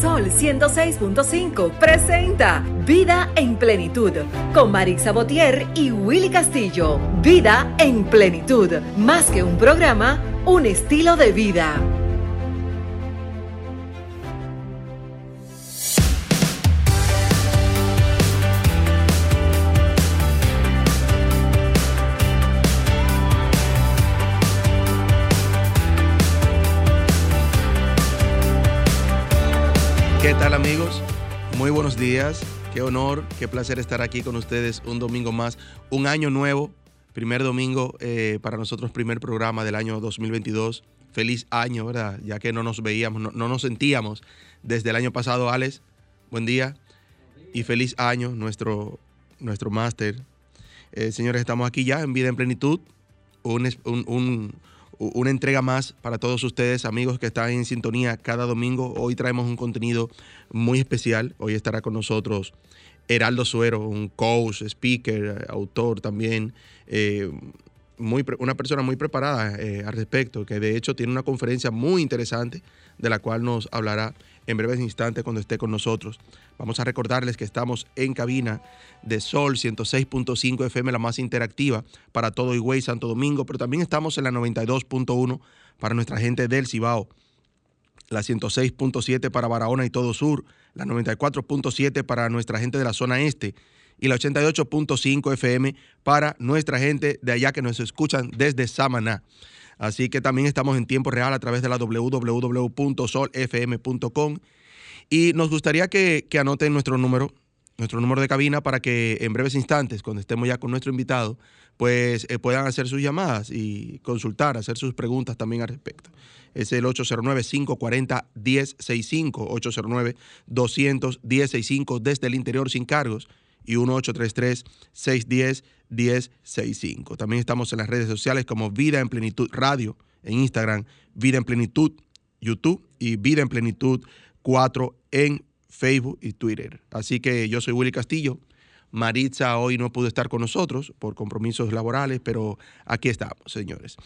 Sol 106.5 presenta Vida en Plenitud con Maritza Botier y Willy Castillo. Vida en Plenitud, más que un programa, un estilo de vida. ¿Qué tal, amigos? Muy buenos días, qué honor, qué placer estar aquí con ustedes un domingo más, un año nuevo, primer domingo para nosotros, primer programa del año 2022, feliz año, ¿verdad? Ya que no nos veíamos, no nos sentíamos desde el año pasado. Alex, buen día y feliz año, nuestro máster. Señores, estamos aquí ya en Vida en Plenitud, una entrega más para todos ustedes, amigos que están en sintonía cada domingo. Hoy traemos un contenido muy especial. Hoy estará con nosotros Heraldo Suero, un coach, speaker, autor también, una persona muy preparada al respecto, que de hecho tiene una conferencia muy interesante de la cual nos hablará en breves instantes cuando esté con nosotros. Vamos a recordarles que estamos en cabina de Sol 106.5 FM, la más interactiva para todo Higüey, Santo Domingo, pero también estamos en la 92.1 para nuestra gente del Cibao, la 106.7 para Barahona y todo sur, la 94.7 para nuestra gente de la zona este y la 88.5 FM para nuestra gente de allá que nos escuchan desde Samaná. Así que también estamos en tiempo real a través de la www.solfm.com y nos gustaría que anoten nuestro número de cabina para que en breves instantes, cuando estemos ya con nuestro invitado, pues puedan hacer sus llamadas y consultar, hacer sus preguntas también al respecto. Es el 809-540-1065, 809-200-1065 desde el interior sin cargos, y 1-833-610-1065. También estamos en las redes sociales como Vida en Plenitud Radio, en Instagram, Vida en Plenitud YouTube y Vida en Plenitud 4 en Facebook y Twitter. Así que yo soy Willy Castillo. Maritza hoy no pudo estar con nosotros por compromisos laborales, pero aquí estamos, señores.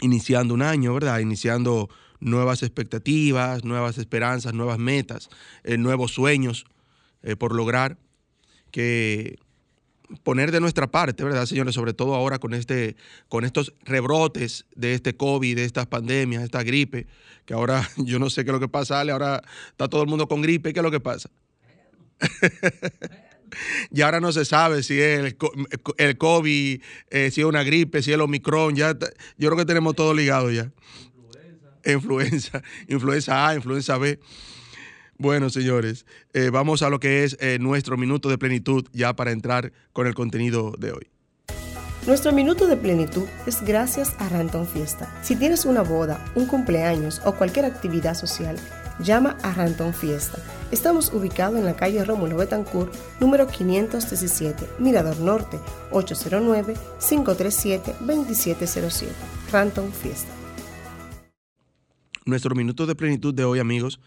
Iniciando un año, ¿verdad? Iniciando nuevas expectativas, nuevas esperanzas, nuevas metas, nuevos sueños, por lograr, que poner de nuestra parte, ¿verdad, señores? Sobre todo ahora con estos rebrotes de este COVID, de estas pandemias, de esta gripe, que ahora yo no sé qué es lo que pasa, Ale, ahora está todo el mundo con gripe, ¿qué es lo que pasa? Y ahora no se sabe si es el COVID, si es una gripe, si es el Omicron, ya yo creo que tenemos todo ligado ya. Influenza A, influenza B. Bueno, señores, vamos a lo que es nuestro Minuto de Plenitud ya para entrar con el contenido de hoy. Nuestro Minuto de Plenitud es gracias a Ranton Fiesta. Si tienes una boda, un cumpleaños o cualquier actividad social, llama a Ranton Fiesta. Estamos ubicados en la calle Rómulo Betancourt, número 517, Mirador Norte, 809-537-2707. Ranton Fiesta. Nuestro Minuto de Plenitud de hoy, amigos,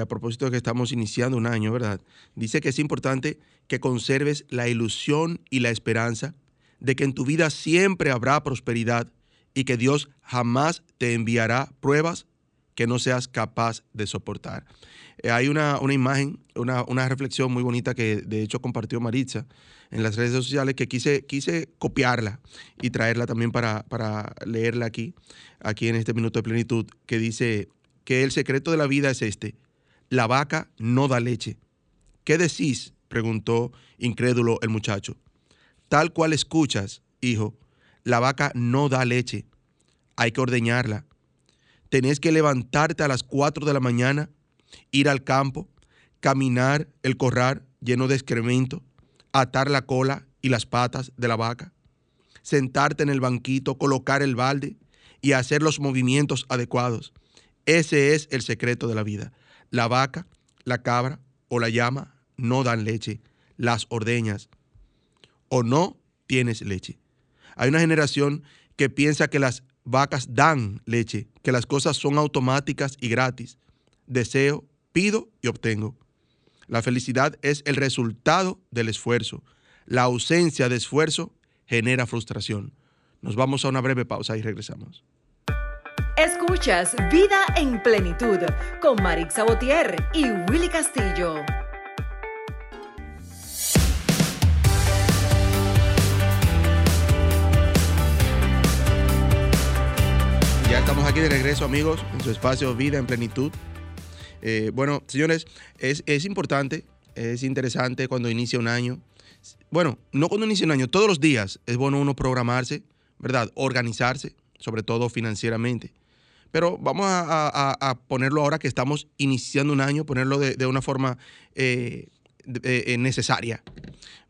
a propósito de que estamos iniciando un año, ¿verdad? Dice que es importante que conserves la ilusión y la esperanza de que en tu vida siempre habrá prosperidad y que Dios jamás te enviará pruebas que no seas capaz de soportar. Hay una imagen, una reflexión muy bonita que de hecho compartió Maritza en las redes sociales, que quise copiarla y traerla también para leerla aquí en este Minuto de Plenitud, que dice que el secreto de la vida es este: la vaca no da leche. ¿Qué decís?, preguntó incrédulo el muchacho. Tal cual escuchas, hijo, la vaca no da leche. Hay que ordeñarla. Tenés que levantarte a las 4 de la mañana, ir al campo, caminar el corral lleno de excremento, atar la cola y las patas de la vaca, sentarte en el banquito, colocar el balde y hacer los movimientos adecuados. Ese es el secreto de la vida. La vaca, la cabra o la llama no dan leche, las ordeñas o no tienes leche. Hay una generación que piensa que las vacas dan leche, que las cosas son automáticas y gratis. Deseo, pido y obtengo. La felicidad es el resultado del esfuerzo. La ausencia de esfuerzo genera frustración. Nos vamos a una breve pausa y regresamos. Escuchas Vida en Plenitud con Maritza Botier y Willy Castillo. Ya estamos aquí de regreso, amigos, en su espacio Vida en Plenitud. Bueno, señores, es importante, es interesante cuando inicia un año. Bueno, no cuando inicia un año, todos los días es bueno uno programarse, ¿verdad? Organizarse, sobre todo financieramente. Pero vamos a ponerlo ahora que estamos iniciando un año, ponerlo de una forma necesaria.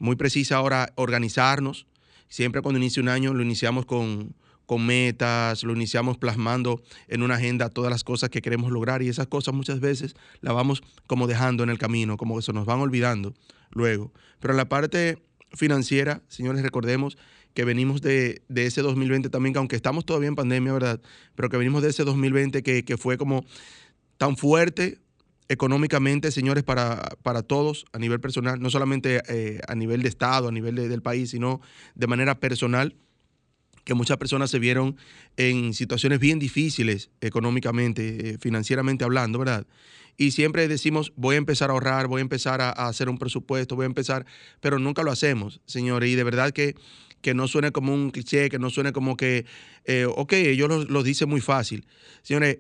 Muy precisa ahora organizarnos. Siempre cuando inicia un año lo iniciamos con metas, lo iniciamos plasmando en una agenda todas las cosas que queremos lograr, y esas cosas muchas veces las vamos como dejando en el camino, como que se nos van olvidando luego. Pero en la parte financiera, señores, recordemos que venimos de ese 2020 también, que aunque estamos todavía en pandemia, ¿verdad? Pero que venimos de ese 2020 que fue como tan fuerte económicamente, señores, para todos a nivel personal, no solamente a nivel de Estado, a nivel del país, sino de manera personal, que muchas personas se vieron en situaciones bien difíciles económicamente, financieramente hablando, ¿verdad? Y siempre decimos, voy a empezar a ahorrar, voy a empezar a hacer un presupuesto, voy a empezar, pero nunca lo hacemos, señores, y de verdad que no suene como un cliché, que no suene como que, ok, ellos lo dicen muy fácil. Señores,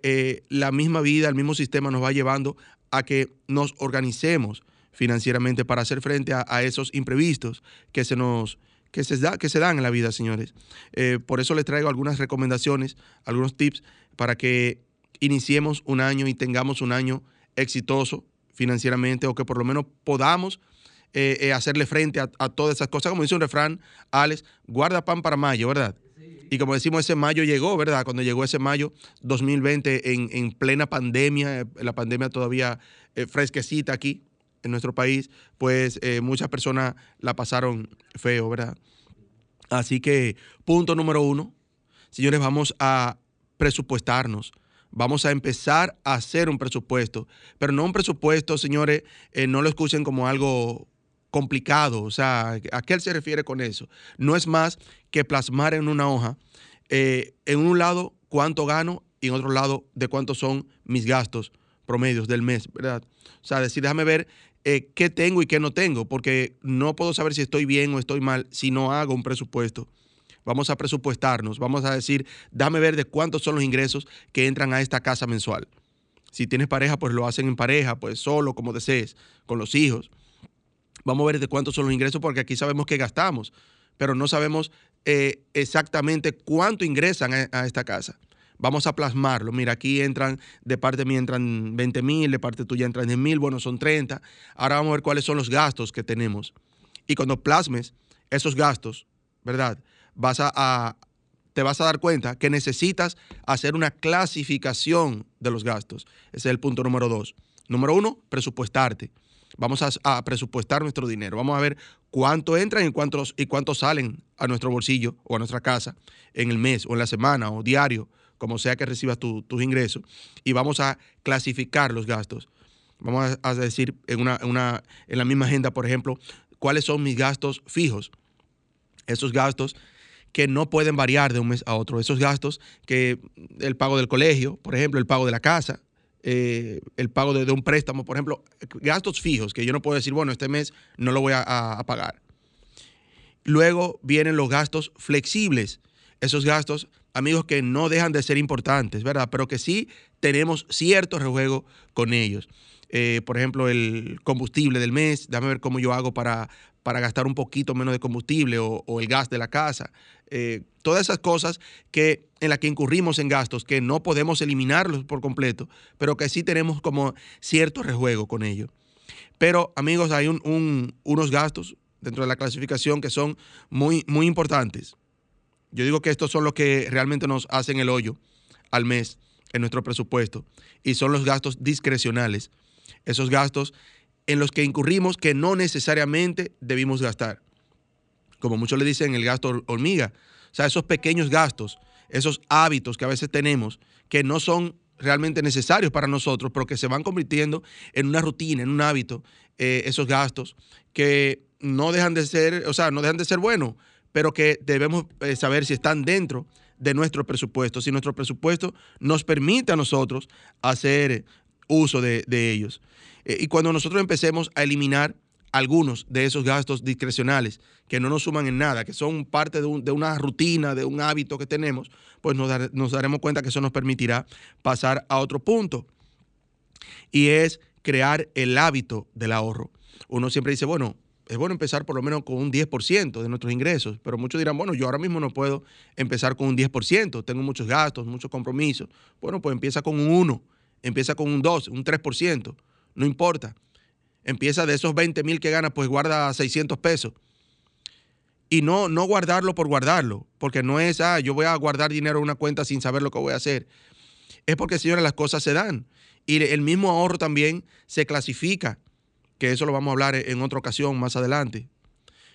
la misma vida, el mismo sistema nos va llevando a que nos organicemos financieramente para hacer frente a esos imprevistos que se dan en la vida, señores. Por eso les traigo algunas recomendaciones, algunos tips para que iniciemos un año y tengamos un año exitoso financieramente, o que por lo menos podamos hacerle frente a todas esas cosas. Como dice un refrán, Alex, guarda pan para mayo, ¿verdad? Sí. Y como decimos, ese mayo llegó, ¿verdad? Cuando llegó ese mayo 2020 en plena pandemia, la pandemia todavía fresquecita aquí en nuestro país, pues muchas personas la pasaron feo, ¿verdad? Así que, punto número 1, señores, vamos a presupuestarnos. Vamos a empezar a hacer un presupuesto, pero no un presupuesto, señores, no lo escuchen como algo complicado. O sea, ¿a qué él se refiere con eso? No es más que plasmar en una hoja, en un lado cuánto gano y en otro lado de cuánto son mis gastos promedios del mes, ¿verdad? O sea, decir, déjame ver qué tengo y qué no tengo, porque no puedo saber si estoy bien o estoy mal si no hago un presupuesto. Vamos a presupuestarnos, vamos a decir, dame ver de cuántos son los ingresos que entran a esta casa mensual. Si tienes pareja, pues lo hacen en pareja, pues solo, como desees, con los hijos. Vamos a ver de cuántos son los ingresos, porque aquí sabemos que gastamos, pero no sabemos exactamente cuánto ingresan a esta casa. Vamos a plasmarlo. Mira, aquí entran, de parte mía entran 20,000, de parte tuya entran 10,000, bueno, son 30. Ahora vamos a ver cuáles son los gastos que tenemos. Y cuando plasmes esos gastos, ¿verdad?, te vas a dar cuenta que necesitas hacer una clasificación de los gastos. Ese es el punto número 2. Número 1, presupuestarte. Vamos a presupuestar nuestro dinero. Vamos a ver cuánto entran y cuánto salen a nuestro bolsillo o a nuestra casa en el mes o en la semana o diario, como sea que recibas tus ingresos. Y vamos a clasificar los gastos. Vamos a decir en la misma agenda, por ejemplo, cuáles son mis gastos fijos. Esos gastos que no pueden variar de un mes a otro. Esos gastos que el pago del colegio, por ejemplo, el pago de la casa, el pago de un préstamo, por ejemplo, gastos fijos que yo no puedo decir, bueno, este mes no lo voy a pagar. Luego vienen los gastos flexibles. Esos gastos, amigos, que no dejan de ser importantes, ¿verdad? Pero que sí tenemos cierto rejuego con ellos. Por ejemplo, el combustible del mes, déjame ver cómo yo hago para gastar un poquito menos de combustible o el gas de la casa. Todas esas cosas en las que incurrimos en gastos que no podemos eliminarlos por completo, pero que sí tenemos como cierto rejuego con ellos. Pero, amigos, hay unos gastos dentro de la clasificación que son muy, muy importantes. Yo digo que estos son los que realmente nos hacen el hoyo al mes en nuestro presupuesto, y son los gastos discrecionales. Esos gastos en los que incurrimos que no necesariamente debimos gastar. Como muchos le dicen, el gasto hormiga. O sea, esos pequeños gastos, esos hábitos que a veces tenemos, que no son realmente necesarios para nosotros, pero que se van convirtiendo en una rutina, en un hábito, esos gastos que no dejan de ser buenos, pero que debemos saber si están dentro de nuestro presupuesto, si nuestro presupuesto nos permite a nosotros hacer uso de ellos. Y cuando nosotros empecemos a eliminar algunos de esos gastos discrecionales que no nos suman en nada, que son parte de una rutina, de un hábito que tenemos, pues nos daremos cuenta que eso nos permitirá pasar a otro punto, y es crear el hábito del ahorro. Uno siempre dice, bueno, es bueno empezar por lo menos con un 10% de nuestros ingresos, pero muchos dirán, bueno, yo ahora mismo no puedo empezar con un 10%, tengo muchos gastos, muchos compromisos. Bueno, pues empieza con un 1, empieza con un 2, un 3%, no importa. Empieza de esos 20,000 que ganas, pues guarda $600. Y no guardarlo por guardarlo, porque no es, yo voy a guardar dinero en una cuenta sin saber lo que voy a hacer. Es porque, señores, las cosas se dan. Y el mismo ahorro también se clasifica, que eso lo vamos a hablar en otra ocasión más adelante.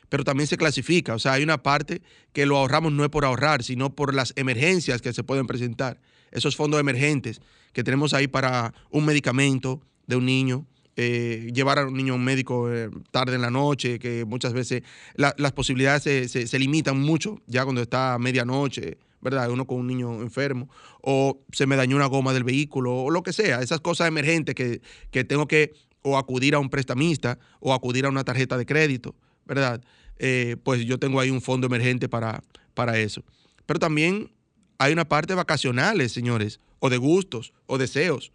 Pero también se clasifica, o sea, hay una parte que lo ahorramos no es por ahorrar, sino por las emergencias que se pueden presentar. Esos fondos emergentes que tenemos ahí para un medicamento de un niño, llevar a un niño a un médico tarde en la noche, que muchas veces las posibilidades se limitan mucho, ya cuando está a medianoche, ¿verdad? Uno con un niño enfermo, o se me dañó una goma del vehículo, o lo que sea, esas cosas emergentes que tengo que o acudir a un prestamista, o acudir a una tarjeta de crédito, ¿verdad? Pues yo tengo ahí un fondo emergente para eso. Pero también hay una parte vacacionales, señores, o de gustos, o deseos.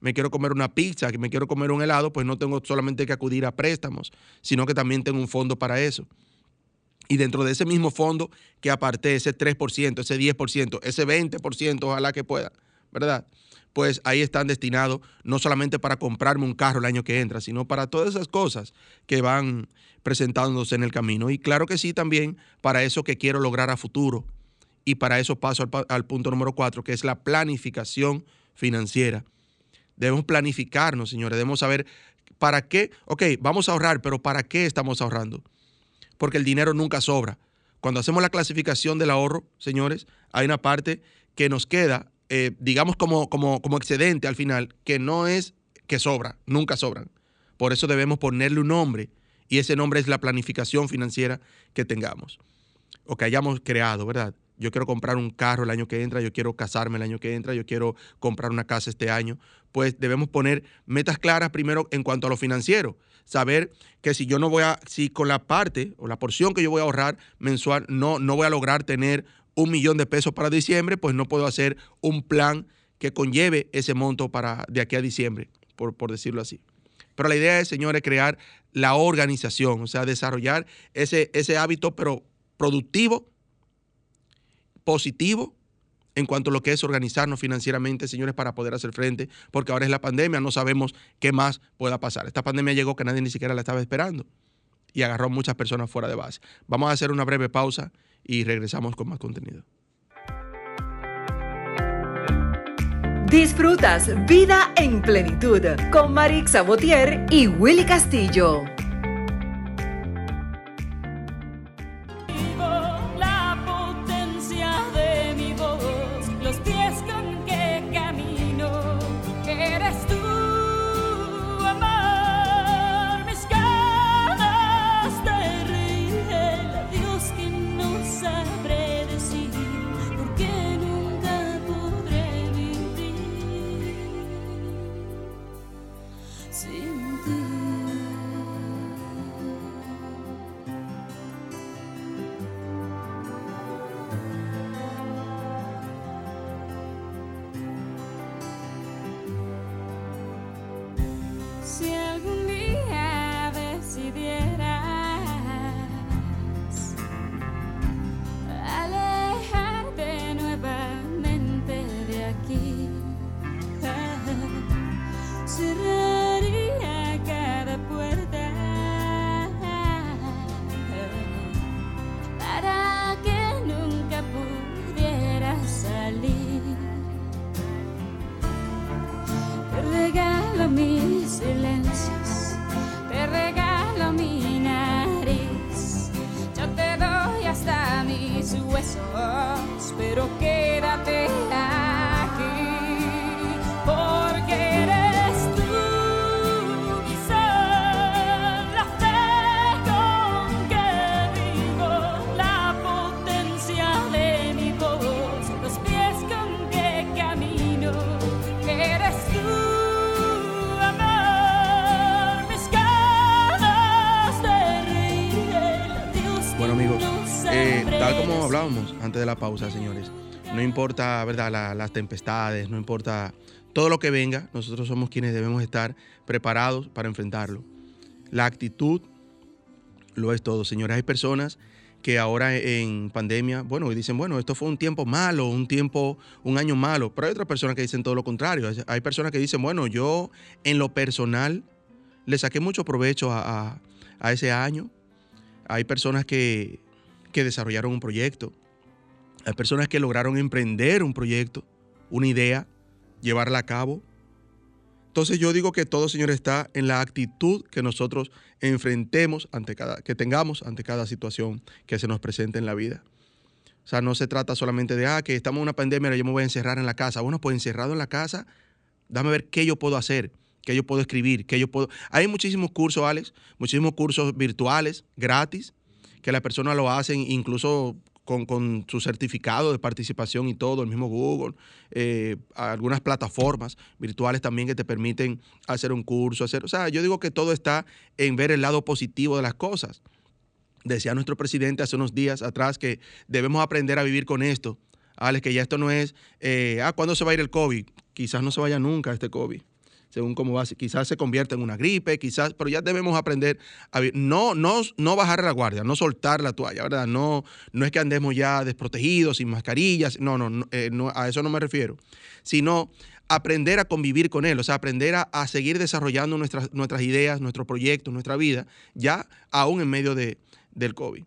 Me quiero comer una pizza, que me quiero comer un helado, pues no tengo solamente que acudir a préstamos, sino que también tengo un fondo para eso. Y dentro de ese mismo fondo que aparté, ese 3%, ese 10%, ese 20%, ojalá que pueda, ¿verdad? Pues ahí están destinados no solamente para comprarme un carro el año que entra, sino para todas esas cosas que van presentándose en el camino. Y claro que sí, también para eso que quiero lograr a futuro. Y para eso paso al punto número 4, que es la planificación financiera. Debemos planificarnos, señores, debemos saber para qué. Ok, vamos a ahorrar, pero ¿para qué estamos ahorrando? Porque el dinero nunca sobra. Cuando hacemos la clasificación del ahorro, señores, hay una parte que nos queda, digamos, como excedente al final, que no es que sobra, nunca sobran. Por eso debemos ponerle un nombre, y ese nombre es la planificación financiera que tengamos o que hayamos creado, ¿verdad? Yo quiero comprar un carro el año que entra, yo quiero casarme el año que entra, yo quiero comprar una casa este año. Pues debemos poner metas claras primero en cuanto a lo financiero. Saber que si yo no voy a, si con la parte o la porción que yo voy a ahorrar mensual no voy a lograr tener $1,000,000 para diciembre, pues no puedo hacer un plan que conlleve ese monto para de aquí a diciembre, por decirlo así. Pero la idea es, señores, crear la organización, o sea, desarrollar ese hábito, pero productivo, positivo en cuanto a lo que es organizarnos financieramente, señores, para poder hacer frente, porque ahora es la pandemia, no sabemos qué más pueda pasar. Esta pandemia llegó que nadie ni siquiera la estaba esperando y agarró a muchas personas fuera de base. Vamos a hacer una breve pausa y regresamos con más contenido. Disfrutas Vida en Plenitud con Maritza Botier y Willy Castillo. Cerraría cada hablábamos antes de la pausa, señores. No importa, ¿verdad?, las tempestades, no importa todo lo que venga, nosotros somos quienes debemos estar preparados para enfrentarlo. La actitud lo es todo, señores. Hay personas que ahora en pandemia, bueno, dicen, bueno, esto fue un tiempo malo, un año malo, pero hay otras personas que dicen todo lo contrario. Hay personas que dicen, bueno, yo en lo personal le saqué mucho provecho a ese año. Hay personas que desarrollaron un proyecto. Hay personas que lograron emprender un proyecto, una idea, llevarla a cabo. Entonces yo digo que todo, señor, está en la actitud que nosotros enfrentemos que tengamos ante cada situación que se nos presente en la vida. O sea, no se trata solamente de, que estamos en una pandemia, yo me voy a encerrar en la casa. Bueno, pues encerrado en la casa, dame ver qué yo puedo hacer, qué yo puedo escribir, qué yo puedo... Hay muchísimos cursos, Alex, muchísimos cursos virtuales, gratis, que las personas lo hacen incluso... Con su certificado de participación y todo, el mismo Google, algunas plataformas virtuales también que te permiten hacer un curso, o sea, yo digo que todo está en ver el lado positivo de las cosas. Decía nuestro presidente hace unos días atrás que debemos aprender a vivir con esto, Alex, que ya esto no es, ¿cuándo se va a ir el COVID? Quizás no se vaya nunca este COVID, según cómo va, quizás se convierta en una gripe, quizás, pero ya debemos aprender a no bajar la guardia, no soltar la toalla, ¿verdad? No es que andemos ya desprotegidos, sin mascarillas, no, a eso no me refiero, sino aprender a convivir con él, o sea, aprender a seguir desarrollando nuestras ideas, nuestros proyectos, nuestra vida, ya aún en medio del COVID.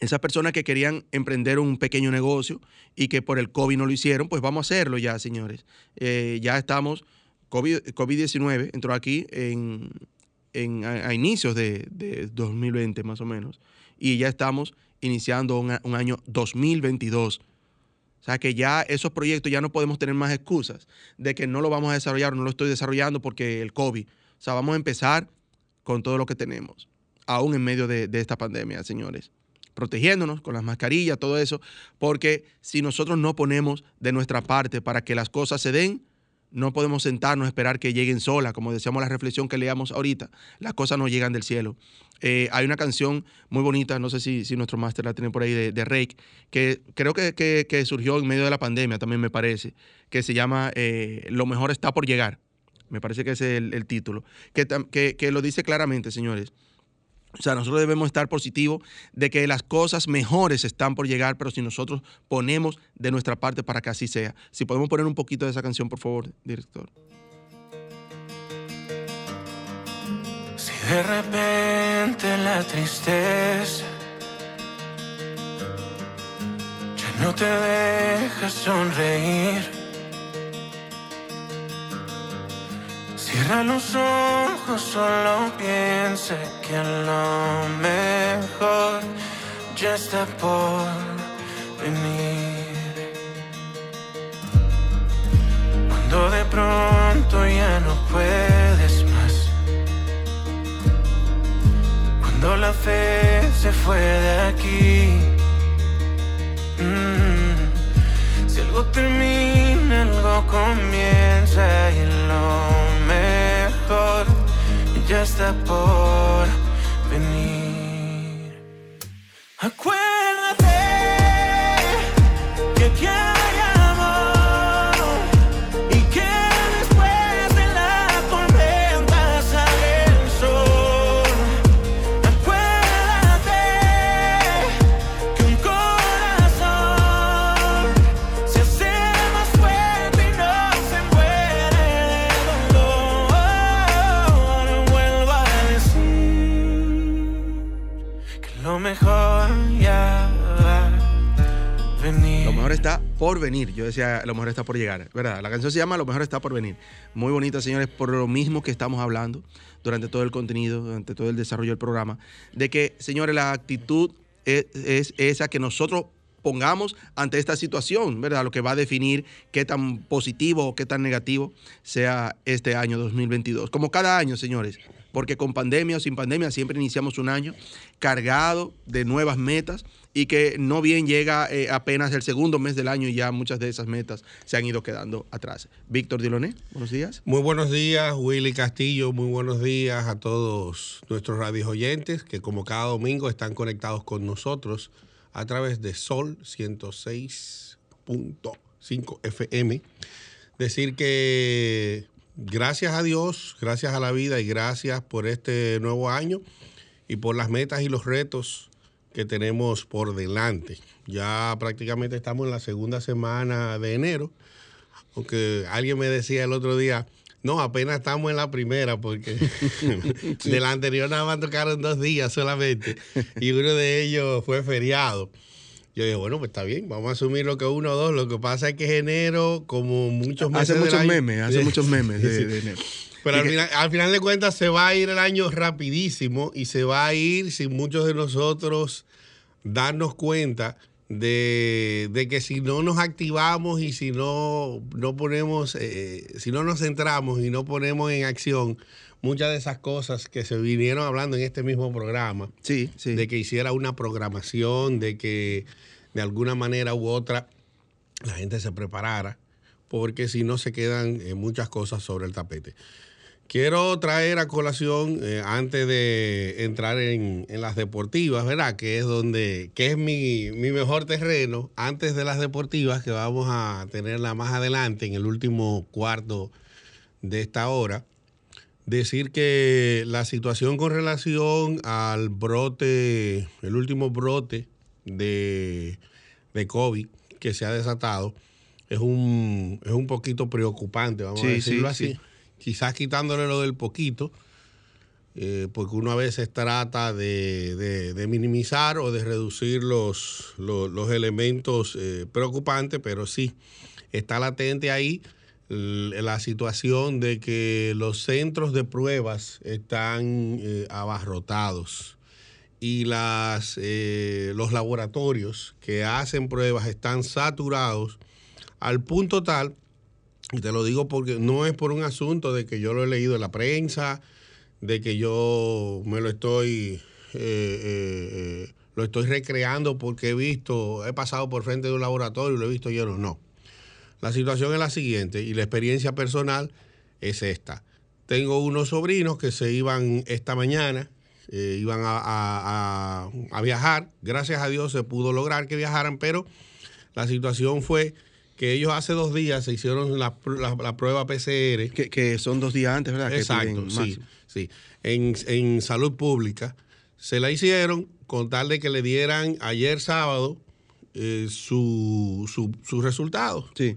Esas personas que querían emprender un pequeño negocio y que por el COVID no lo hicieron, pues vamos a hacerlo ya, señores. Ya estamos... COVID-19 entró aquí a inicios de 2020 más o menos, y ya estamos iniciando un año 2022. O sea que ya esos proyectos ya no podemos tener más excusas de que no lo vamos a desarrollar, no lo estoy desarrollando porque el COVID. O sea, vamos a empezar con todo lo que tenemos, aún en medio de esta pandemia, señores. Protegiéndonos con las mascarillas, todo eso, porque si nosotros no ponemos de nuestra parte para que las cosas se den, no podemos sentarnos a esperar que lleguen solas, como decíamos la reflexión que leíamos ahorita. Las cosas no llegan del cielo. Hay una canción muy bonita, no sé si nuestro máster la tiene por ahí, de Reik, que creo que surgió en medio de la pandemia también, me parece, que se llama Lo mejor está por llegar. Me parece que ese es el título, que lo dice claramente, señores. O sea, nosotros debemos estar positivos de que las cosas mejores están por llegar, pero si nosotros ponemos de nuestra parte para que así sea. Si podemos poner un poquito de esa canción, por favor, director. Si de repente la tristeza ya no te deja sonreír, cierra los ojos, solo piensa que a lo mejor ya está por venir. Cuando de pronto ya no puedes más, cuando la fe se fue de aquí, si algo termina, algo comienza y lo mejor ya está por venir. Acuérdate que ya está por venir. Yo decía, lo mejor está por llegar, ¿verdad? La canción se llama Lo mejor está por venir. Muy bonita, señores, por lo mismo que estamos hablando durante todo el contenido, durante todo el desarrollo del programa, de que, señores, la actitud es esa que nosotros pongamos ante esta situación, ¿verdad? Lo que va a definir qué tan positivo o qué tan negativo sea este año 2022. Como cada año, señores, porque con pandemia o sin pandemia siempre iniciamos un año cargado de nuevas metas y que no bien llega apenas el segundo mes del año y ya muchas de esas metas se han ido quedando atrás. Víctor Diloné, buenos días. Muy buenos días, Willy Castillo, muy buenos días a todos nuestros radioyentes que como cada domingo están conectados con nosotros a través de Sol 106.5 FM. Decir que gracias a Dios, gracias a la vida y gracias por este nuevo año y por las metas y los retos que tenemos por delante. Ya prácticamente estamos en la segunda semana de enero, aunque alguien me decía el otro día, no, apenas estamos en la primera, porque sí, de la anterior nada más tocaron 2 días solamente, y uno de ellos fue feriado. Yo dije, bueno, pues está bien, vamos a asumir lo que 1 o 2, lo que pasa es que es enero, como muchos meses hace muchos del año, memes, hace muchos memes de enero. Pero al final de cuentas se va a ir el año rapidísimo y se va a ir sin muchos de nosotros darnos cuenta de que si no nos activamos y si no ponemos, si no nos centramos y no ponemos en acción muchas de esas cosas que se vinieron hablando en este mismo programa, sí. De que hiciera una programación, de que de alguna manera u otra la gente se preparara, porque si no se quedan muchas cosas sobre el tapete. Quiero traer a colación, antes de entrar en las deportivas, ¿verdad? Que es mi mejor terreno, antes de las deportivas, que vamos a tenerla más adelante, en el último cuarto de esta hora, decir que la situación con relación al brote, el último brote de COVID que se ha desatado, es un poquito preocupante, vamos a decirlo así. Sí. Quizás quitándole lo del poquito, porque uno a veces trata de minimizar o de reducir los elementos preocupantes, pero sí, está latente ahí la situación de que los centros de pruebas están abarrotados y los laboratorios que hacen pruebas están saturados al punto tal, y te lo digo porque no es por un asunto de que yo lo he leído en la prensa, de que yo me lo estoy recreando porque he pasado por frente de un laboratorio y lo he visto lleno. No. La situación es la siguiente y la experiencia personal es esta. Tengo unos sobrinos que se iban esta mañana, iban a viajar. Gracias a Dios se pudo lograr que viajaran, pero la situación fue que ellos hace 2 días se hicieron la prueba PCR. Que son 2 días antes, ¿verdad? Exacto, sí. En salud pública se la hicieron con tal de que le dieran ayer sábado sus resultados. Sí.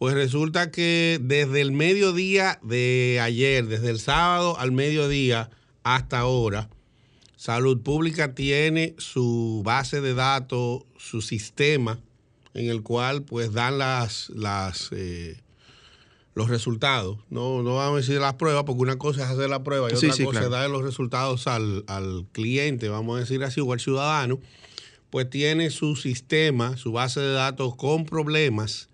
Pues resulta que desde el mediodía de ayer, desde el sábado al mediodía hasta ahora, salud pública tiene su base de datos, su sistema, en el cual pues dan los resultados. No vamos a decir las pruebas, porque una cosa es hacer la prueba y otra cosa es dar los resultados al cliente, vamos a decir así, o al ciudadano. Pues tiene su sistema, su base de datos con problemas,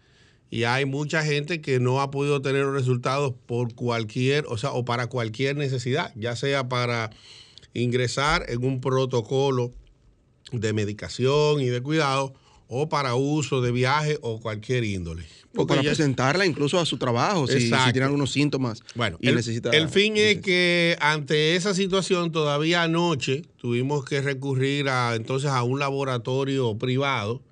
y hay mucha gente que no ha podido tener los resultados o para cualquier necesidad, ya sea para ingresar en un protocolo de medicación y de cuidado, o para uso de viaje o cualquier índole. Porque o para presentarla incluso a su trabajo, si tienen algunos síntomas. Bueno, el fin es que ante esa situación, todavía anoche tuvimos que recurrir a un laboratorio privado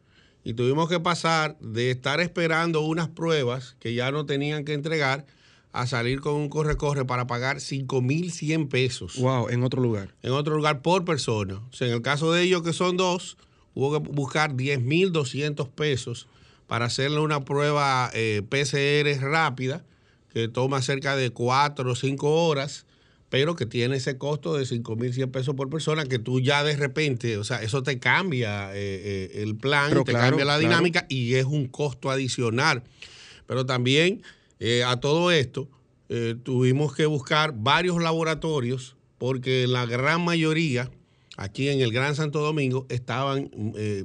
y tuvimos que pasar de estar esperando unas pruebas que ya no tenían que entregar a salir con un corre-corre para pagar 5.100 pesos. Wow, en otro lugar. En otro lugar por persona. O sea, en el caso de ellos que son 2... hubo que buscar 10.200 pesos para hacerle una prueba PCR rápida que toma cerca de 4 o 5 horas, pero que tiene ese costo de 5.100 pesos por persona, que tú ya de repente, o sea, eso te cambia el plan, cambia la dinámica y es un costo adicional. Pero también a todo esto tuvimos que buscar varios laboratorios porque la gran mayoría aquí en el Gran Santo Domingo estaban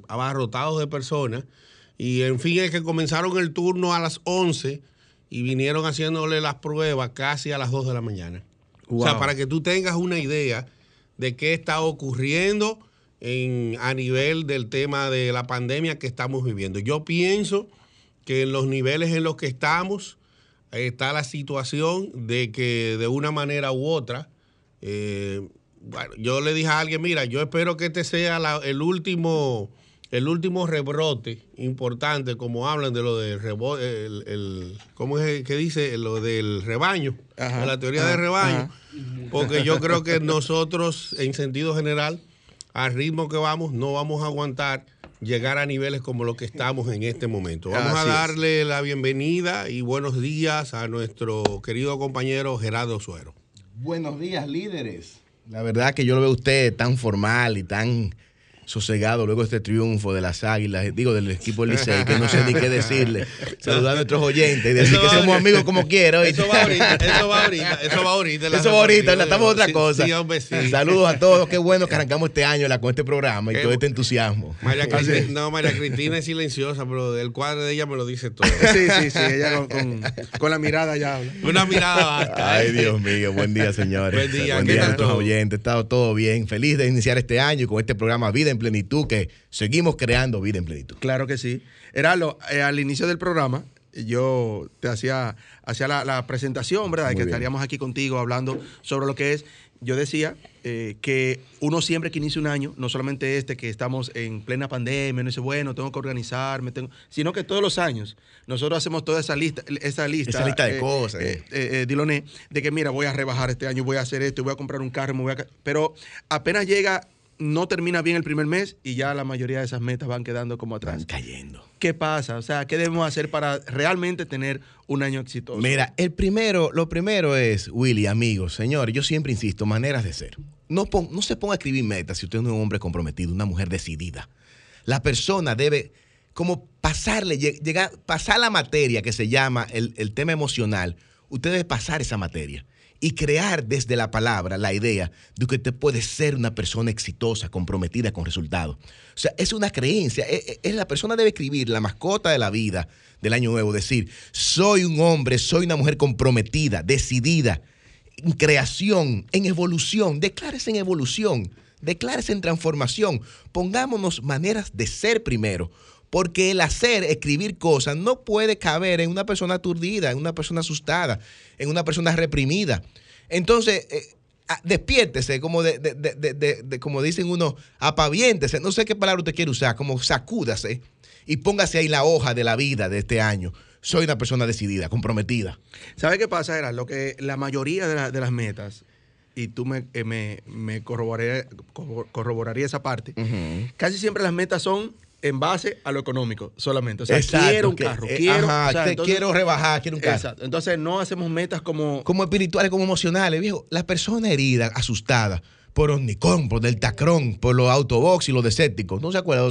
abarrotados de personas y en fin es que comenzaron el turno a las 11 y vinieron haciéndole las pruebas casi a las 2 de la mañana. Wow. O sea, para que tú tengas una idea de qué está ocurriendo a nivel del tema de la pandemia que estamos viviendo. Yo pienso que en los niveles en los que estamos está la situación de que de una manera u otra bueno, yo le dije a alguien, mira, yo espero que este sea el último el último rebrote importante, como hablan de lo del rebote, ¿cómo es que dice? Lo del rebaño, de la teoría del rebaño, porque yo creo que nosotros, en sentido general, al ritmo que vamos, no vamos a aguantar llegar a niveles como los que estamos en este momento. Vamos a darle la bienvenida y buenos días a nuestro querido compañero Heraldo Suero. Buenos días, líderes. La verdad que yo lo veo a usted tan formal y tan sosegado luego de este triunfo de las Águilas, digo, del equipo del Licey, que no sé ni qué decirle. Saludar a nuestros oyentes y decir que somos amigos como quiero. Eso va ahorita, eso va ahorita, estamos otra cosa. Sí, hombre, sí. Saludos a todos, qué bueno que arrancamos este año con este programa y todo este entusiasmo. María Cristina es silenciosa, pero el cuadro de ella me lo dice todo. Sí, ella con la mirada ya habla. Una mirada basta. Ay, Dios mío, buen día, señores. Buen día a nuestros oyentes, está todo bien. Feliz de iniciar este año y con este programa Vida en Plenitud, que seguimos creando vida en plenitud. Claro que sí. Heraldo, al inicio del programa yo te hacía la presentación, ¿verdad? Muy que bien. Estaríamos aquí contigo hablando sobre lo que es. Yo decía que uno siempre que inicia un año, no solamente que estamos en plena pandemia, no dice, bueno, tengo que organizarme, sino que todos los años nosotros hacemos toda esa lista de cosas. Diloné, de que mira, voy a rebajar este año, voy a hacer esto, voy a comprar un carro, pero apenas llega, no termina bien el primer mes y ya la mayoría de esas metas van quedando como atrás. Van cayendo. ¿Qué pasa? O sea, ¿qué debemos hacer para realmente tener un año exitoso? Mira, lo primero es, Willy, amigos, señores, yo siempre insisto, maneras de ser. No se ponga a escribir metas si usted no es un hombre comprometido, una mujer decidida. La persona debe como pasar la materia que se llama el tema emocional. Usted debe pasar esa materia y crear desde la palabra la idea de que usted puede ser una persona exitosa, comprometida con resultados. O sea, es una creencia. La persona debe escribir la mascota de la vida del año nuevo, decir, soy un hombre, soy una mujer comprometida, decidida, en creación, en evolución. Declárese en evolución, declárese en transformación. Pongámonos maneras de ser primero. Porque el hacer, escribir cosas, no puede caber en una persona aturdida, en una persona asustada, en una persona reprimida. Entonces, despiértese, como dicen unos, apaviéntese, no sé qué palabra usted quiere usar, como sacúdase y póngase ahí la hoja de la vida de este año. Soy una persona decidida, comprometida. ¿Sabe qué pasa, Era? Lo que la mayoría de las metas, y tú me corroboraría esa parte, casi siempre las metas son en base a lo económico solamente. O sea, exacto, quiero un carro, quiero rebajar, quiero un carro. Exacto. Entonces no hacemos metas como espirituales, como emocionales, viejo. Las personas heridas, asustadas por Omnicom, por Deltacron, por los Autobox y los Desépticos. ¿No se acuerdan?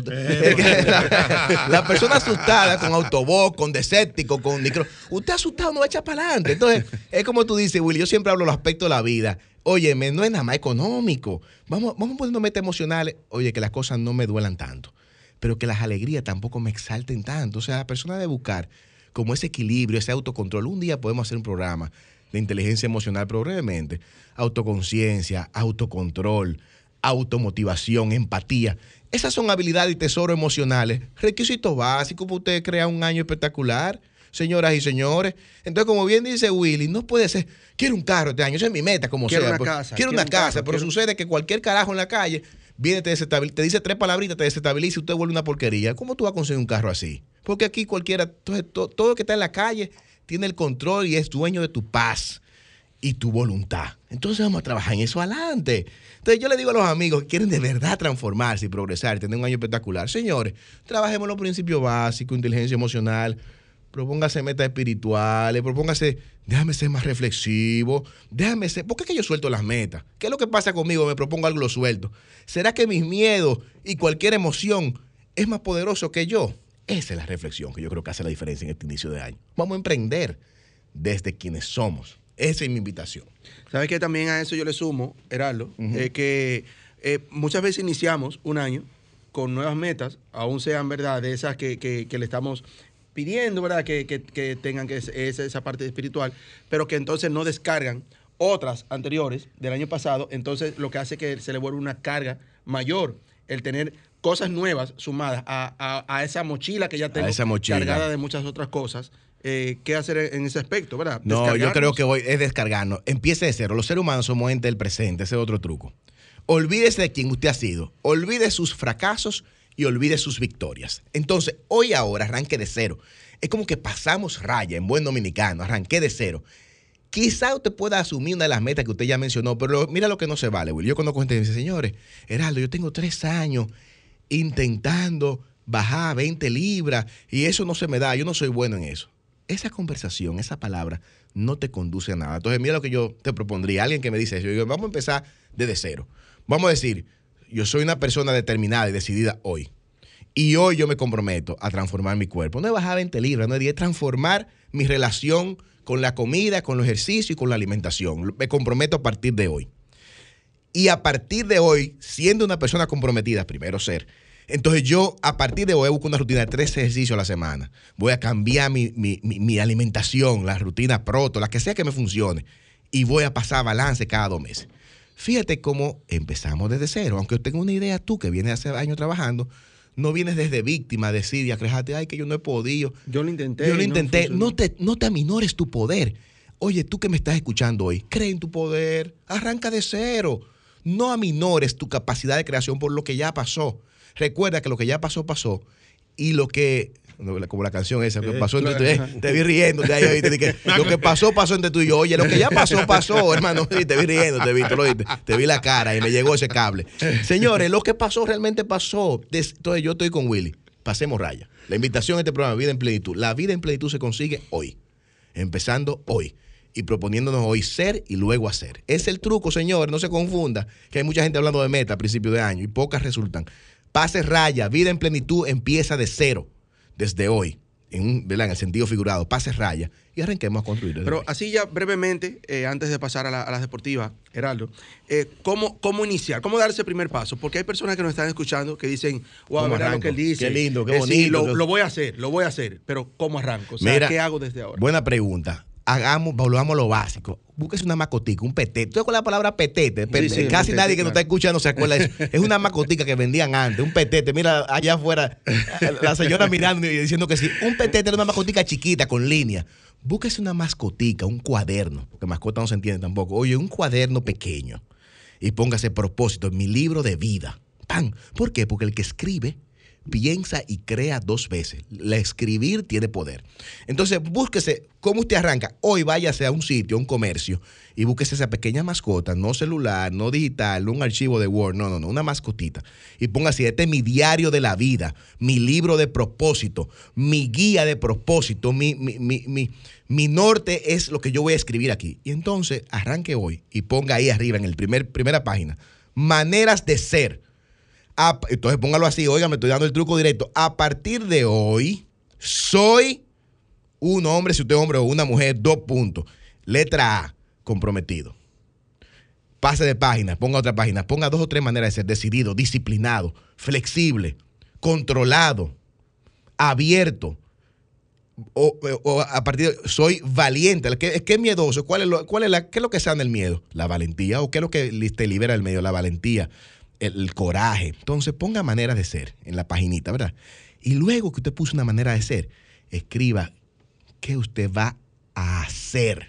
La persona asustada con Autobox, con Desépticos, con Omnicron. Usted asustado no va a echar para adelante. Entonces, es como tú dices, Willy, yo siempre hablo del aspecto de la vida. Óyeme, no es nada más económico. Vamos poniendo metas emocionales. Oye, que las cosas no me duelan tanto, pero que las alegrías tampoco me exalten tanto. O sea, la persona debe buscar como ese equilibrio, ese autocontrol. Un día podemos hacer un programa de inteligencia emocional, pero brevemente, autoconciencia, autocontrol, automotivación, empatía. Esas son habilidades y tesoros emocionales, requisitos básicos para usted crear un año espectacular, señoras y señores. Entonces, como bien dice Willy, no puede ser, quiero un carro este año, esa es mi meta, como quiero sea. Quiero una casa, pero sucede que cualquier carajo en la calle viene, te dice tres palabritas, te desestabiliza y usted vuelve una porquería. ¿Cómo tú vas a conseguir un carro así? Porque aquí cualquiera, todo el que está en la calle tiene el control y es dueño de tu paz y tu voluntad. Entonces vamos a trabajar en eso adelante. Entonces yo le digo a los amigos que quieren de verdad transformarse y progresar, tener un año espectacular. Señores, trabajemos los principios básicos, inteligencia emocional, propóngase metas espirituales, propóngase, déjame ser más reflexivo, déjame ser. ¿Por qué es que yo suelto las metas? ¿Qué es lo que pasa conmigo? Me propongo algo y lo suelto. ¿Será que mis miedos y cualquier emoción es más poderoso que yo? Esa es la reflexión que yo creo que hace la diferencia en este inicio de año. Vamos a emprender desde quienes somos. Esa es mi invitación. ¿Sabes qué? También a eso yo le sumo, Heraldo, que muchas veces iniciamos un año con nuevas metas, aún sean, ¿verdad?, de esas que le estamos pidiendo, ¿verdad?, que tengan que esa parte espiritual, pero que entonces no descargan otras anteriores del año pasado. Entonces lo que hace que se le vuelva una carga mayor el tener cosas nuevas sumadas a esa mochila que ya tengo cargada de muchas otras cosas. ¿Qué hacer en ese aspecto, verdad? No, yo creo que hoy es descargarnos. Empiece de cero. Los seres humanos somos gente del presente. Ese es otro truco. Olvídese de quién usted ha sido. Olvide sus fracasos y olvide sus victorias. Entonces, hoy ahora arranque de cero. Es como que pasamos raya en buen dominicano, arranqué de cero. Quizá usted pueda asumir una de las metas que usted ya mencionó, pero mira lo que no se vale, Will. Yo conozco gente que dice, señores, Heraldo, yo tengo 3 años intentando bajar 20 libras y eso no se me da, yo no soy bueno en eso. Esa conversación, esa palabra, no te conduce a nada. Entonces, mira lo que yo te propondría. Alguien que me dice eso, yo digo, vamos a empezar desde cero. Vamos a decir, yo soy una persona determinada y decidida hoy. Y hoy yo me comprometo a transformar mi cuerpo. No es bajar 20 libras, no es transformar mi relación con la comida, con el ejercicio y con la alimentación. Me comprometo a partir de hoy. Y a partir de hoy, siendo una persona comprometida, primero ser. Entonces yo, a partir de hoy, busco una rutina de 3 ejercicios a la semana. Voy a cambiar mi alimentación, la rutina proto, la que sea que me funcione. Y voy a pasar balance cada 2 meses. Fíjate cómo empezamos desde cero. Aunque yo tenga una idea, tú que vienes hace años trabajando, no vienes desde víctima a decir y a quejarte, ay, que yo no he podido. Yo lo intenté. No te aminores tu poder. Oye, tú que me estás escuchando hoy, cree en tu poder, arranca de cero. No aminores tu capacidad de creación por lo que ya pasó. Recuerda que lo que ya pasó, pasó. Y lo que, como la canción esa, que pasó entre tú y yo, te vi riendo. Lo que pasó, pasó entre tú y yo. Oye, lo que ya pasó, pasó, hermano. Y te vi riendo, te vi la cara y me llegó ese cable. Señores, lo que pasó realmente pasó. Entonces yo estoy con Willy. Pasemos raya. La invitación a este programa, Vida en Plenitud. La vida en plenitud se consigue hoy. Empezando hoy. Y proponiéndonos hoy ser y luego hacer. Es el truco, señor. No se confunda. Que hay mucha gente hablando de meta a principios de año y pocas resultan. Pase raya, vida en plenitud empieza de cero, desde hoy, en el sentido figurado, pase raya y arranquemos a construir. Pero así ya brevemente, antes de pasar a las deportivas, Heraldo, ¿cómo iniciar? ¿Cómo dar ese primer paso? Porque hay personas que nos están escuchando que dicen, wow, ¿verdad lo que él dice? Qué lindo, qué bonito. Sí, lo voy a hacer, pero ¿cómo arranco? O sea, mira, ¿qué hago desde ahora? Buena pregunta. Volvamos a lo básico. Búsquese una macotica, un petete. ¿Tú te acuerdas la palabra petete? Sí, casi petete, nadie que nos está escuchando se acuerda de eso. Es una macotica que vendían antes, un petete. Mira allá afuera, la señora mirando y diciendo que sí. Un petete era una macotica chiquita, con línea. Búsquese una mascotica, un cuaderno, porque mascota no se entiende tampoco. Oye, un cuaderno pequeño. Y póngase propósito, mi libro de vida. ¡Pam! ¿Por qué? Porque el que escribe piensa y crea 2 veces. La escribir tiene poder. Entonces, búsquese cómo usted arranca. Hoy váyase a un sitio, a un comercio, y búsquese esa pequeña mascota, no celular, no digital, no un archivo de Word, no, una mascotita. Y póngase, este es mi diario de la vida, mi libro de propósito, mi guía de propósito, mi norte es lo que yo voy a escribir aquí. Y entonces, arranque hoy y ponga ahí arriba, en la primera página, maneras de ser. Entonces póngalo así, oiga, me estoy dando el truco directo. A partir de hoy, soy un hombre, si usted es hombre, o una mujer, 2 puntos. Letra A, comprometido. Pase de página, ponga otra página, ponga 2 o 3 maneras de ser: decidido, disciplinado, flexible, controlado, abierto. A partir de soy valiente. ¿Qué es miedoso? ¿Qué es lo que sana el miedo? La valentía, o qué es lo que te libera del miedo, la valentía. El coraje. Entonces ponga maneras de ser en la paginita, ¿verdad? Y luego que usted puso una manera de ser, escriba qué usted va a hacer.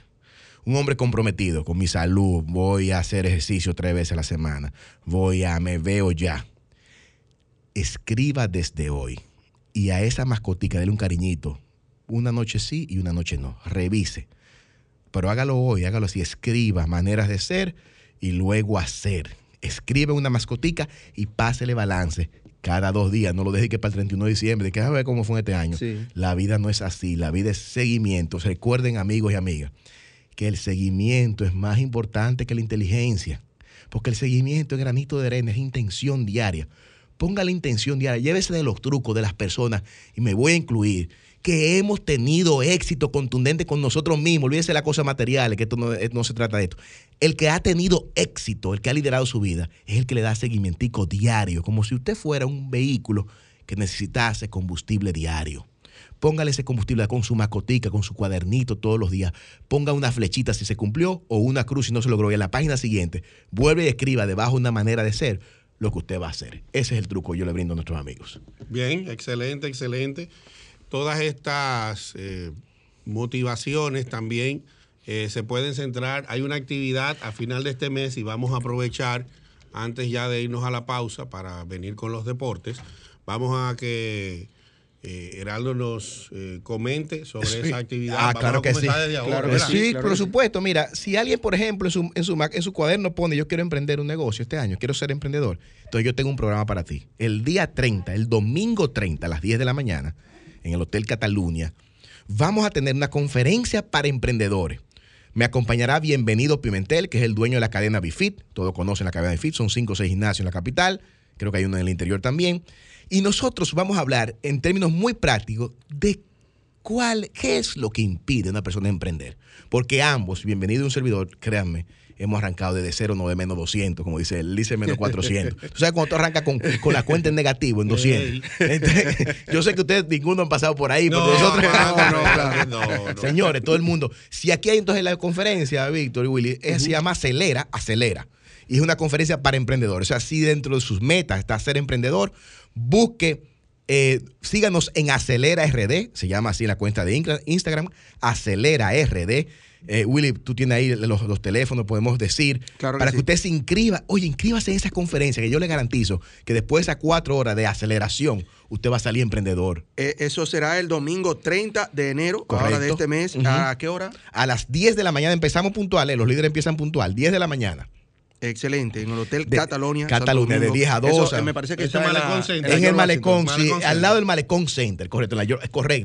Un hombre comprometido con mi salud. Voy a hacer ejercicio 3 veces a la semana. Me veo ya. Escriba desde hoy. Y a esa mascotica, dele un cariñito. Una noche sí y una noche no. Revise. Pero hágalo hoy, hágalo así. Escriba maneras de ser y luego hacer. Escribe una mascotica y pásele balance cada 2 días. No lo deje que para el 31 de diciembre, que a ver cómo fue este año. Sí. La vida no es así, la vida es seguimiento. Recuerden, amigos y amigas, que el seguimiento es más importante que la inteligencia, porque el seguimiento es granito de arena, es intención diaria. Ponga la intención diaria, llévese de los trucos de las personas, y me voy a incluir, que hemos tenido éxito contundente con nosotros mismos. Olvídese de las cosas materiales, que esto no se trata de esto. El que ha tenido éxito, el que ha liderado su vida, es el que le da seguimiento diario, como si usted fuera un vehículo que necesitase combustible diario. Póngale ese combustible con su mascotica, con su cuadernito todos los días. Ponga una flechita si se cumplió o una cruz si no se logró. Y en la página siguiente, vuelve y escriba debajo una manera de ser lo que usted va a hacer. Ese es el truco que yo le brindo a nuestros amigos. Bien, excelente, excelente. Todas estas motivaciones también se pueden centrar. Hay una actividad a final de este mes y vamos a aprovechar, antes ya de irnos a la pausa para venir con los deportes, Vamos a que Heraldo nos comente sobre esa actividad. Ah, claro que sí. Claro que sí, por supuesto. Mira, si alguien, por ejemplo, en su cuaderno pone, yo quiero emprender un negocio este año, quiero ser emprendedor, entonces yo tengo un programa para ti. El día 30, el domingo 30, a las 10 de la mañana, en el Hotel Catalonia, vamos a tener una conferencia para emprendedores. Me acompañará Bienvenido Pimentel, que es el dueño de la cadena Bifit. Todos conocen la cadena Bifit, son 5 o 6 gimnasios en la capital. Creo que hay uno en el interior también. Y nosotros vamos a hablar en términos muy prácticos de qué es lo que impide a una persona emprender. Porque ambos, Bienvenido y un servidor, créanme, hemos arrancado desde cero, no de menos 200, como dice el Lice, menos 400. Tú sabes cuando tú arrancas con la cuenta en negativo, en 200. Entonces, yo sé que ustedes ninguno han pasado por ahí. No, nosotros, no. Señores, todo el mundo. Si aquí hay entonces la conferencia, Víctor y Willy, se llama Acelera. Y es una conferencia para emprendedores. O sea, si dentro de sus metas está ser emprendedor, busque, síganos en AceleraRD, se llama así en la cuenta de Instagram, AceleraRD. Willy, tú tienes ahí los teléfonos, podemos decir, claro, para que usted se inscriba. Oye, inscríbase en esa conferencia, que yo le garantizo que después de esas 4 horas de aceleración, usted va a salir emprendedor. Eso será el domingo 30 de enero, ahora de este mes. ¿A qué hora? A las 10 de la mañana, empezamos puntuales, los líderes empiezan puntual, 10 de la mañana. Excelente, en el Hotel Catalonia. Catalonia, de 10 a 2. Eso, me parece que está en el Malecón, sí, al lado del Malecón Center, correcto,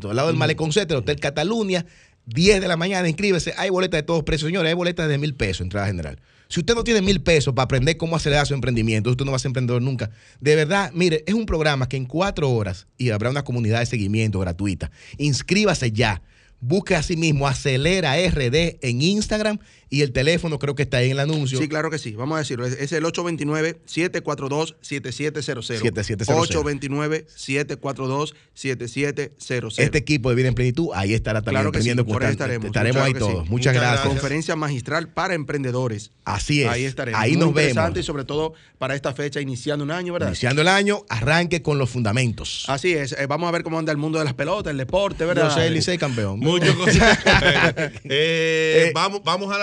al lado del Malecón Center, el Hotel Catalonia, 10 de la mañana, inscríbese. Hay boletas de todos precios, señores, hay boletas de $1,000, entrada general. Si usted no tiene $1,000 para aprender cómo acelerar su emprendimiento, usted no va a ser emprendedor nunca. De verdad, mire, es un programa que en 4 horas, y habrá una comunidad de seguimiento gratuita. Inscríbase ya. Busque a sí mismo AceleraRD en Instagram y el teléfono creo que está ahí en el anuncio. Sí, claro que sí. Vamos a decirlo. Es el 829-742-7700. 829-742-7700. Este equipo de Vida en Plenitud, ahí estará también emprendiendo constantemente. Claro que sí, estaremos ahí todos. Muchas gracias. Conferencia magistral para emprendedores. Así es. Ahí estaremos. Ahí nos vemos. Interesante y sobre todo para esta fecha, iniciando un año, ¿verdad? Iniciando el año, arranque con los fundamentos. Así es. Vamos a ver cómo anda el mundo de las pelotas, el deporte, ¿verdad? Yo sé, Licey, campeón. Muchas cosas. Vamos a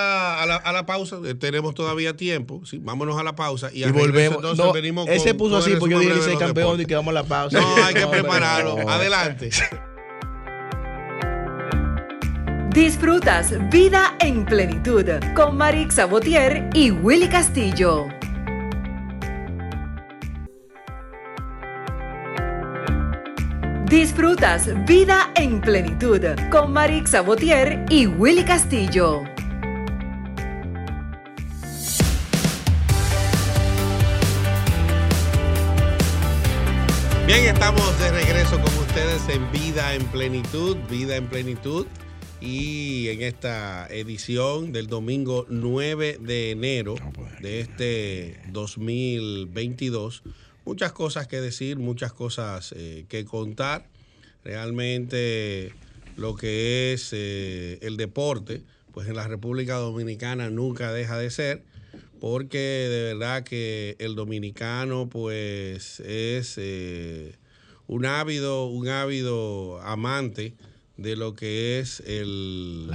la pausa, tenemos todavía tiempo, ¿sí? Vámonos a la pausa y volvemos. Entonces, venimos ese con, puso así, porque yo dije el Licey campeón y que vamos a la pausa. No, hay que prepararlo. No. Adelante. Disfrutas Vida en Plenitud con Maritza Botier y Willy Castillo. Disfrutas Vida en Plenitud con Maritza Botier y Willy Castillo. Bien, estamos de regreso con ustedes en Vida en Plenitud, y en esta edición del domingo 9 de enero de este 2022. Muchas cosas que decir, muchas cosas que contar. Realmente lo que es el deporte, pues en la República Dominicana nunca deja de ser. Porque de verdad que el dominicano pues es un ávido amante de lo que es el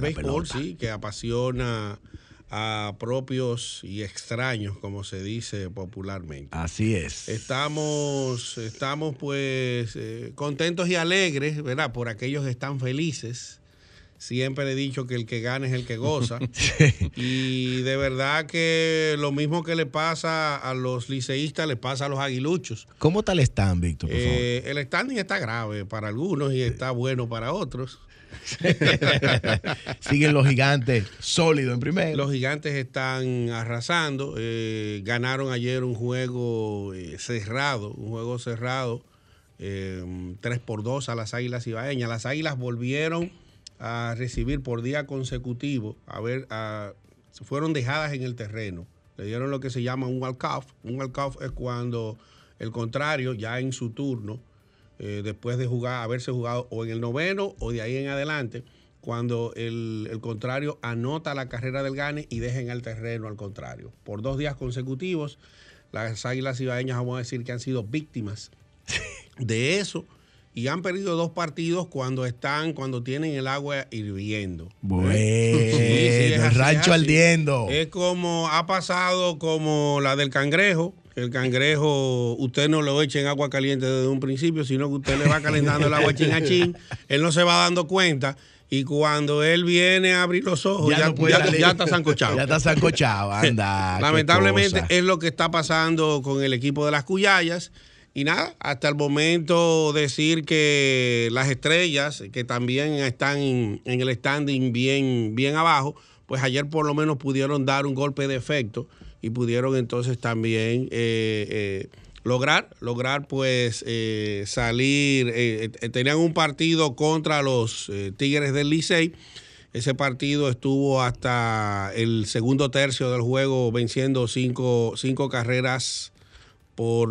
béisbol, sí, que apasiona a propios y extraños, como se dice popularmente. Así es. Estamos pues contentos y alegres, ¿verdad? Por aquellos que están felices. Siempre he dicho que el que gana es el que goza. Sí. Y de verdad que lo mismo que le pasa a los liceístas, le pasa a los aguiluchos. ¿Cómo tal están, Víctor? Por favor. El standing está grave para algunos y está bueno para otros. Siguen los gigantes sólidos en primero. Los gigantes están arrasando. Ganaron ayer un juego cerrado, 3-2 a las Águilas Ibaeñas. Las Águilas volvieron a recibir por día consecutivo, fueron dejadas en el terreno. Le dieron lo que se llama un walk-off. Un walk-off es cuando el contrario, ya en su turno, después de haberse jugado o en el noveno o de ahí en adelante, cuando el contrario anota la carrera del gane y dejen el terreno al contrario. Por 2 días consecutivos, las Águilas Cibaeñas, vamos a decir que han sido víctimas de eso. Y han perdido 2 partidos cuando tienen el agua hirviendo. Bueno, sí, el rancho ardiendo. Es como ha pasado como la del cangrejo, El cangrejo, usted no lo echa en agua caliente desde un principio, sino que usted le va calentando el agua chin a chin. Él no se va dando cuenta. Y cuando él viene a abrir los ojos, ya está sancochado. Ya está sancochado, anda. Lamentablemente es lo que está pasando con el equipo de las Cuyayas. Y nada, hasta el momento decir que las Estrellas, que también están en el standing bien abajo, pues ayer por lo menos pudieron dar un golpe de efecto y pudieron entonces también lograr pues salir. Tenían un partido contra los Tigres del Licey. Ese partido estuvo hasta el segundo tercio del juego venciendo cinco carreras por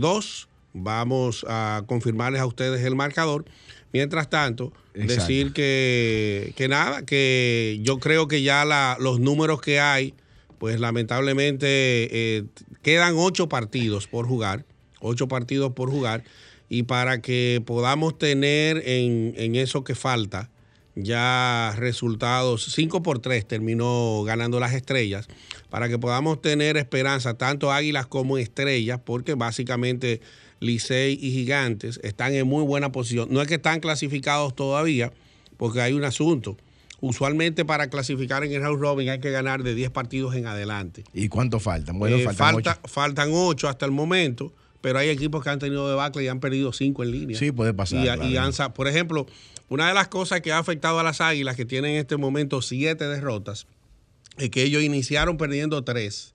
dos. Vamos a confirmarles a ustedes el marcador. Mientras tanto, exacto, decir que nada, que yo creo que ya los números que hay, pues lamentablemente quedan 8 partidos por jugar, 8 partidos por jugar, y para que podamos tener en eso que falta ya resultados, 5-3 terminó ganando las Estrellas, para que podamos tener esperanza, tanto Águilas como Estrellas, porque básicamente Licey y Gigantes están en muy buena posición. No es que están clasificados todavía, porque hay un asunto. Usualmente para clasificar en el round robin hay que ganar de 10 partidos en adelante. ¿Y cuánto faltan? Bueno, faltan 8 hasta el momento, pero hay equipos que han tenido debacle y han perdido 5 en línea. Sí, puede pasar. Por ejemplo, una de las cosas que ha afectado a las Águilas, que tienen en este momento 7 derrotas, es que ellos iniciaron perdiendo 3.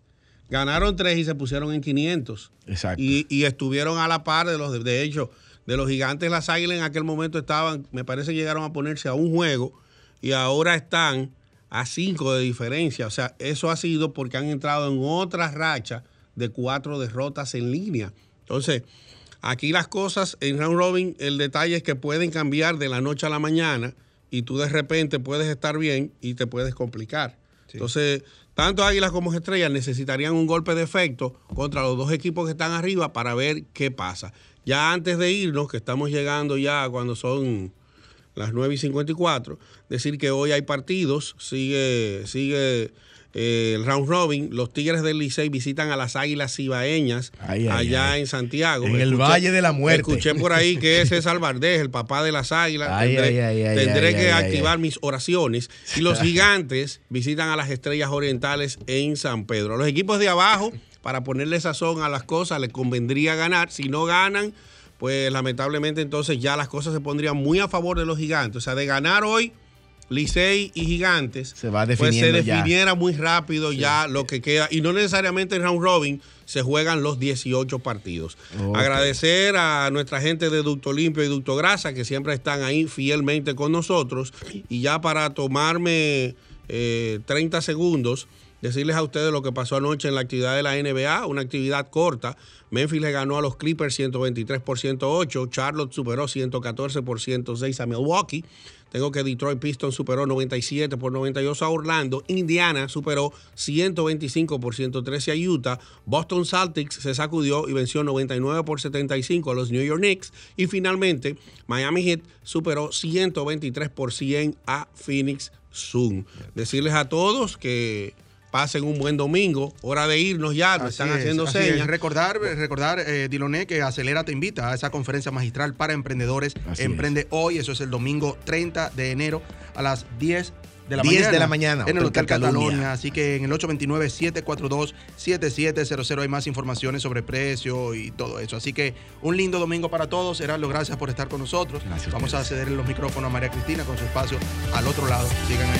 Ganaron 3 y se pusieron en 500. Exacto. Y estuvieron a la par de los, de hecho, de los Gigantes. Las Águilas en aquel momento estaban, me parece, llegaron a ponerse a un juego y ahora están a 5 de diferencia. O sea, eso ha sido porque han entrado en otra racha de 4 derrotas en línea. Entonces, aquí las cosas en round robin, el detalle es que pueden cambiar de la noche a la mañana y tú de repente puedes estar bien y te puedes complicar. Sí. Entonces, tanto Águilas como Estrellas necesitarían un golpe de efecto contra los dos equipos que están arriba para ver qué pasa. Ya antes de irnos, que estamos llegando ya cuando son las 9:54, decir que hoy hay partidos, sigue el round robin. Los Tigres del Licey visitan a las Águilas Cibaeñas allá en Santiago. En el Valle de la Muerte. Escuché por ahí que ese es César Valdés, el papá de las Águilas. Tendré que activar mis oraciones. Y los Gigantes visitan a las Estrellas Orientales en San Pedro. A los equipos de abajo, para ponerle sazón a las cosas, les convendría ganar. Si no ganan, pues lamentablemente entonces ya las cosas se pondrían muy a favor de los Gigantes. O sea, de ganar hoy Licey y Gigantes, se definiera muy rápido ya lo que queda. Y no necesariamente en round robin se juegan los 18 partidos. Okay. Agradecer a nuestra gente de Ducto Limpio y Ducto Grasa, que siempre están ahí fielmente con nosotros. Y ya para tomarme 30 segundos, decirles a ustedes lo que pasó anoche en la actividad de la NBA, una actividad corta. Memphis le ganó a los Clippers 123-108, Charlotte superó 114-106 a Milwaukee. Tengo que Detroit Pistons superó 97-92 a Orlando. Indiana superó 125-113 a Utah. Boston Celtics se sacudió y venció 99-75 a los New York Knicks. Y finalmente, Miami Heat superó 123-100 a Phoenix Suns. Decirles a todos que pasen un buen domingo, hora de irnos ya, nos están haciendo señas. Recordar, Diloné, que Acelera te invita a esa conferencia magistral para emprendedores. Emprende hoy, eso es el domingo 30 de enero a las 10 de la mañana en el Hotel Catalonia. Así que en el 829-742-7700 hay más informaciones sobre precio y todo eso. Así que un lindo domingo para todos. Heraldo, gracias por estar con nosotros. Gracias. Vamos a cederle los micrófonos a María Cristina con su espacio al otro lado. Sigan ahí.